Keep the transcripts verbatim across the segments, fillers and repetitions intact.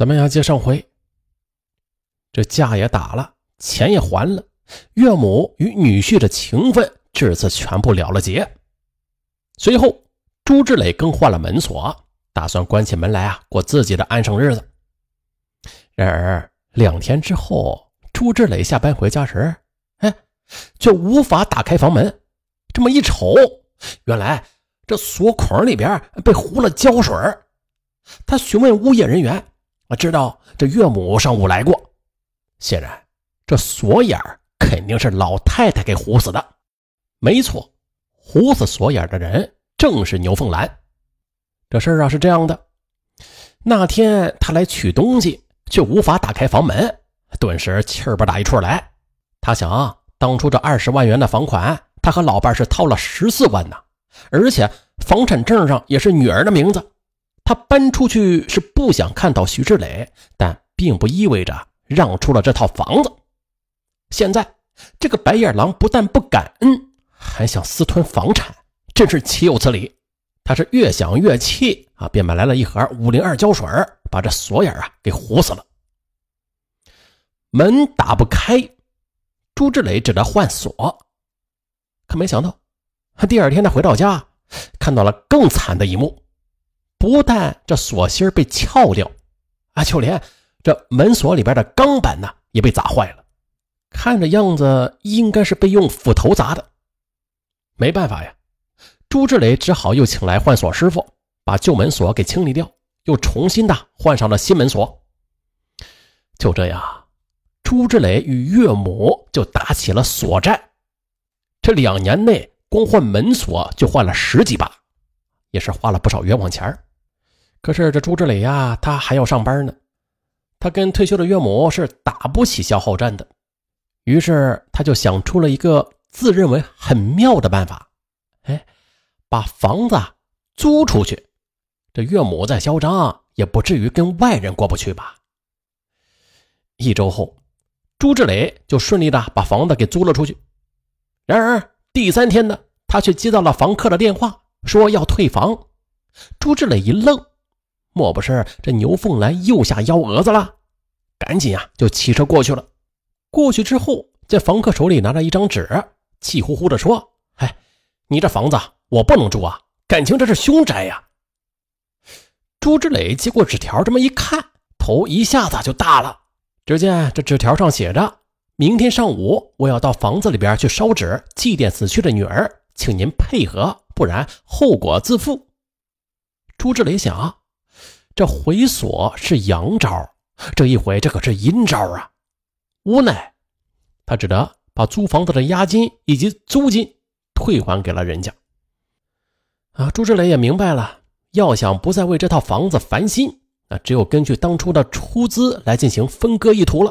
咱们要接上回，这架也打了，钱也还了，岳母与女婿的情分至此全部了了结。随后朱志磊更换了门锁，打算关起门来啊过自己的安生日子。然而两天之后，朱志磊下班回家时，哎，却无法打开房门。这么一瞅，原来这锁孔里边被糊了胶水。他询问物业人员，知道这岳母上午来过，显然这锁眼肯定是老太太给糊死的。没错，糊死锁眼的人正是牛凤兰。这事儿啊是这样的，那天他来取东西，却无法打开房门，顿时气儿不打一处来。他想，当初这二十万元的房款，他和老伴是掏了十四万呢，而且房产证上也是女儿的名字。他搬出去是不想看到徐志磊，但并不意味着让出了这套房子。现在这个白眼狼不但不感恩，还想私吞房产，真是岂有此理。他是越想越气啊，便买来了一盒五零二胶水，把这锁眼啊给糊死了。门打不开，朱志磊只得换锁。可没想到第二天他回到家，看到了更惨的一幕，不但这锁芯被撬掉啊，就连这门锁里边的钢板呢也被砸坏了，看着样子应该是被用斧头砸的。没办法呀，朱志磊只好又请来换锁师傅，把旧门锁给清理掉，又重新的换上了新门锁。就这样，朱志磊与岳母就打起了锁战。这两年内光换门锁就换了十几把，也是花了不少冤枉钱。可是这朱志磊呀，他还要上班呢，他跟退休的岳母是打不起消耗战的。于是他就想出了一个自认为很妙的办法，哎，把房子租出去，这岳母再嚣张也不至于跟外人过不去吧。一周后，朱志磊就顺利的把房子给租了出去。然而第三天呢，他却接到了房客的电话，说要退房。朱志磊一愣，莫不是这牛凤兰又下幺蛾子了？赶紧啊就骑车过去了。过去之后，这房客手里拿着一张纸，气呼呼的说，哎，你这房子我不能住啊，感情这是凶宅呀、啊！朱志磊接过纸条，这么一看，头一下子就大了。只见这纸条上写着，明天上午我要到房子里边去烧纸祭奠死去的女儿，请您配合，不然后果自负。朱志磊想，这回锁是阳招，这一回这可是阴招啊！无奈他只得把租房子的押金以及租金退还给了人家。啊，朱志磊也明白了，要想不再为这套房子烦心，那只有根据当初的出资来进行分割意图了。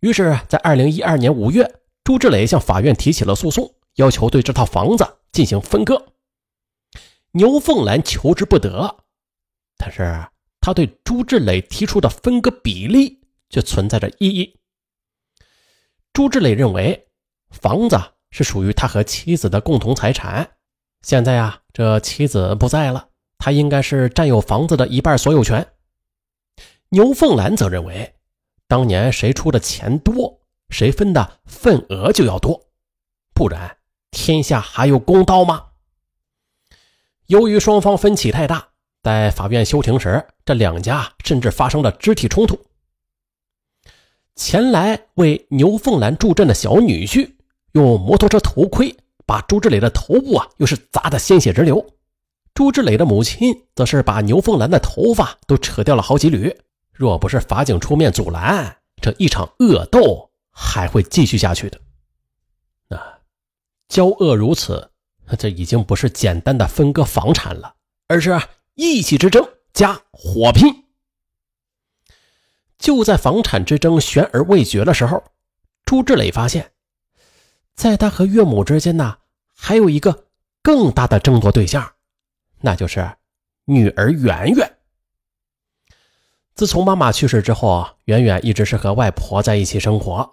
于是在二零一二年五月，朱志磊向法院提起了诉讼，要求对这套房子进行分割。牛凤兰求之不得，但是他对朱志磊提出的分割比例却存在着异议。朱志磊认为房子是属于他和妻子的共同财产，现在啊，这妻子不在了，他应该是占有房子的一半所有权。牛凤兰则认为，当年谁出的钱多，谁分的份额就要多，不然天下还有公道吗？由于双方分歧太大，在法院休庭时，这两家甚至发生了肢体冲突。前来为牛凤兰助阵的小女婿用摩托车头盔把朱志磊的头部啊，又是砸得鲜血直流。朱志磊的母亲则是把牛凤兰的头发都扯掉了好几缕，若不是法警出面阻拦，这一场恶斗还会继续下去的。那、啊、交恶如此，这已经不是简单的分割房产了，而是意气之争加火拼。就在房产之争悬而未决的时候，朱志磊发现，在他和岳母之间呢，还有一个更大的争夺对象，那就是女儿圆圆。自从妈妈去世之后，圆圆一直是和外婆在一起生活。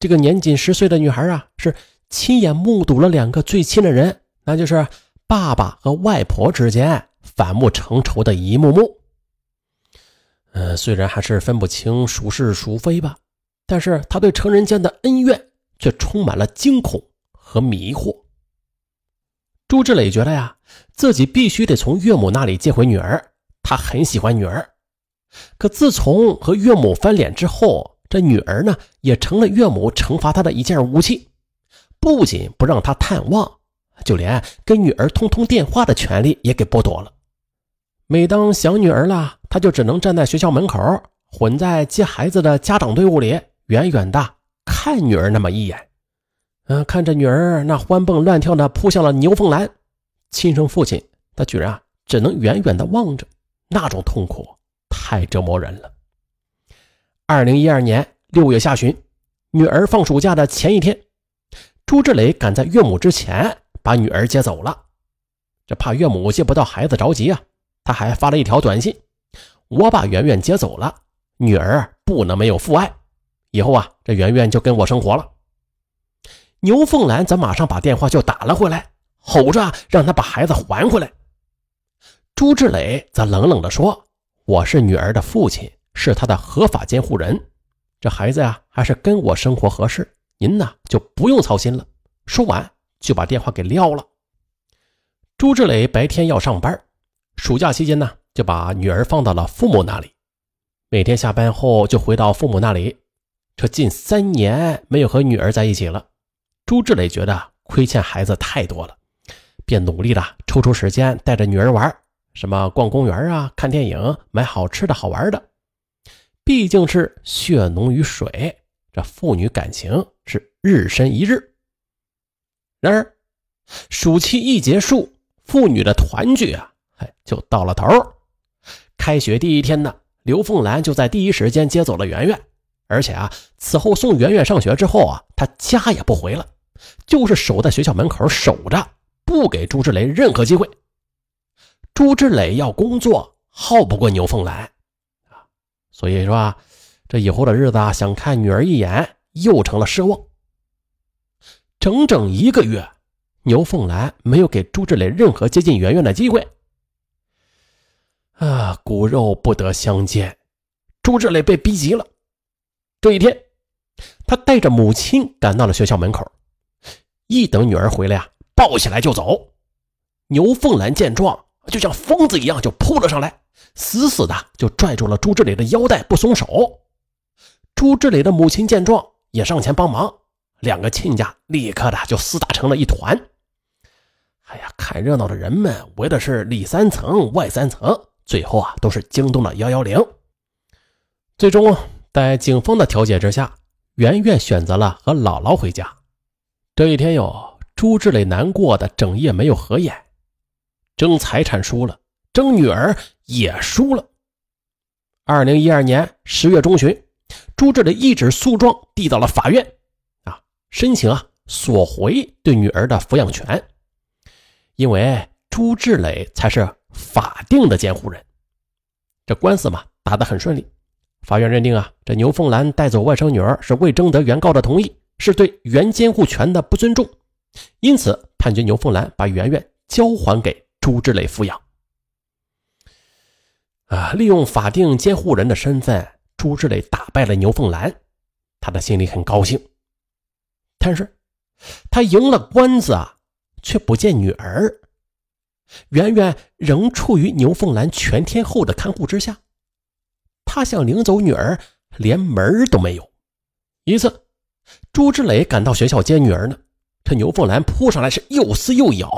这个年仅十岁的女孩啊，是亲眼目睹了两个最亲的人，那就是爸爸和外婆之间反目成仇的一幕幕。呃，虽然还是分不清孰是孰非吧，但是他对成人间的恩怨却充满了惊恐和迷惑。朱志磊觉得呀，自己必须得从岳母那里接回女儿，他很喜欢女儿。可自从和岳母翻脸之后，这女儿呢，也成了岳母惩罚他的一件武器，不仅不让他探望，就连跟女儿通通电话的权利也给剥夺了。每当想女儿了，他就只能站在学校门口，混在接孩子的家长队伍里，远远的看女儿那么一眼。呃、看着女儿那欢蹦乱跳的扑向了牛凤兰，亲生父亲他居然、啊、只能远远的望着，那种痛苦太折磨人了。二零一二年六月下旬，女儿放暑假的前一天，朱志磊赶在岳母之前把女儿接走了。这怕岳母接不到孩子着急啊，他还发了一条短信：我把圆圆接走了，女儿不能没有父爱，以后啊，这圆圆就跟我生活了。牛凤兰则马上把电话就打了回来，吼着让他把孩子还回来。朱志磊则冷冷地说：我是女儿的父亲，是她的合法监护人，这孩子呀、啊，还是跟我生活合适，您呢就不用操心了。说完就把电话给撂了。朱志磊白天要上班，暑假期间呢，就把女儿放到了父母那里，每天下班后就回到父母那里。这近三年没有和女儿在一起了，朱志磊觉得亏欠孩子太多了，便努力的抽出时间带着女儿玩，什么逛公园啊、看电影、买好吃的好玩的。毕竟是血浓于水，这父女感情是日深一日。然而暑期一结束，父女的团聚啊就到了头。开学第一天呢，刘凤兰就在第一时间接走了圆圆，而且啊，此后送圆圆上学之后啊，她家也不回了，就是守在学校门口守着，不给朱志磊任何机会。朱志磊要工作，耗不过牛凤兰，所以说啊，这以后的日子啊，想看女儿一眼又成了奢望。整整一个月，牛凤兰没有给朱志磊任何接近圆圆的机会。啊，骨肉不得相见，朱志磊被逼急了。这一天，他带着母亲赶到了学校门口，一等女儿回来啊，抱起来就走。牛凤兰见状，就像疯子一样就扑了上来，死死的就拽住了朱志磊的腰带不松手。朱志磊的母亲见状也上前帮忙，两个亲家立刻的就厮打成了一团。哎呀，看热闹的人们围的是里三层外三层，最后啊，都是惊动了一一零。最终，在警方的调解之下，圆圆选择了和姥姥回家。这一天哟，朱志磊难过的整夜没有合眼，争财产输了，争女儿也输了。二零一二年十月中旬，朱志磊一纸诉状递到了法院，啊，申请啊索回对女儿的抚养权，因为朱志磊才是法定的监护人。这官司嘛，打得很顺利。法院认定啊，这牛凤兰带走外甥女儿是未征得原告的同意，是对原监护权的不尊重，因此判决牛凤兰把圆圆交还给朱志磊抚养。啊，利用法定监护人的身份，朱志磊打败了牛凤兰，他的心里很高兴。但是，他赢了官司啊，却不见女儿。圆圆仍处于牛凤兰全天候的看护之下，他想领走女儿，连门都没有。一次，朱志磊赶到学校接女儿呢，这牛凤兰扑上来是又撕又咬。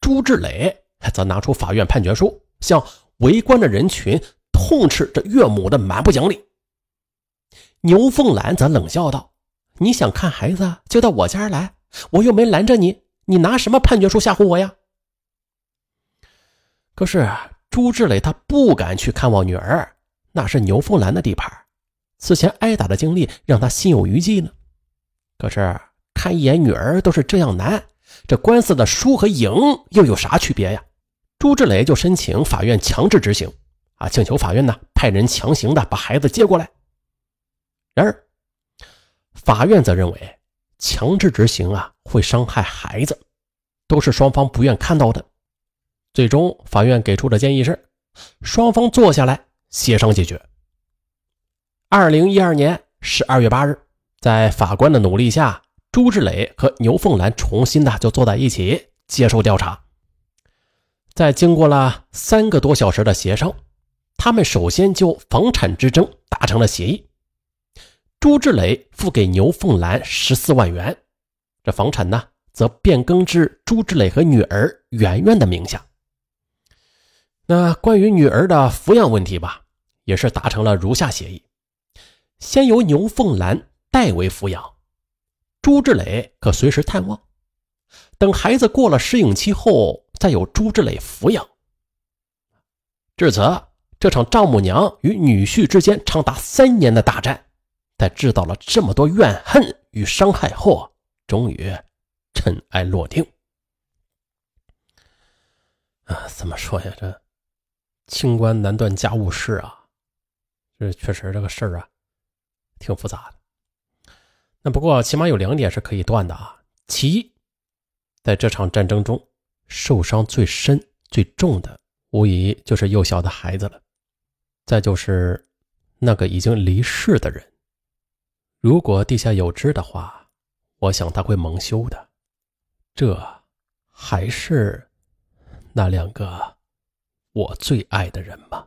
朱志磊则拿出法院判决书，向围观的人群痛斥这岳母的蛮不讲理。牛凤兰则冷笑道：“你想看孩子，就到我家来，我又没拦着你，你拿什么判决书吓唬我呀？”可是朱志磊他不敢去看望女儿，那是牛凤兰的地盘，此前挨打的经历让他心有余悸呢。可是看一眼女儿都是这样难，这官司的输和赢又有啥区别呀？朱志磊就申请法院强制执行啊，请求法院呢派人强行的把孩子接过来。然而法院则认为强制执行啊会伤害孩子，都是双方不愿看到的。最终法院给出的建议是，双方坐下来协商解决。二零一二年十二月八日，在法官的努力下，朱志磊和牛凤兰重新的就坐在一起接受调查。在经过了三个多小时的协商，他们首先就房产之争达成了协议。朱志磊付给牛凤兰十四万元，这房产呢则变更至朱志磊和女儿圆圆的名下。那关于女儿的抚养问题吧，也是达成了如下协议。先由牛凤兰代为抚养，朱志磊可随时探望，等孩子过了适应期后再由朱志磊抚养。至此，这场丈母娘与女婿之间长达三年的大战，在制造了这么多怨恨与伤害后，终于尘埃落定。啊，怎么说呀，这清官难断家务事啊，这确实这个事儿啊挺复杂的。那不过起码有两点是可以断的啊。其一，在这场战争中受伤最深最重的无疑就是幼小的孩子了，再就是那个已经离世的人。如果地下有知的话，我想他会蒙羞的。这还是那两个我最爱的人吧。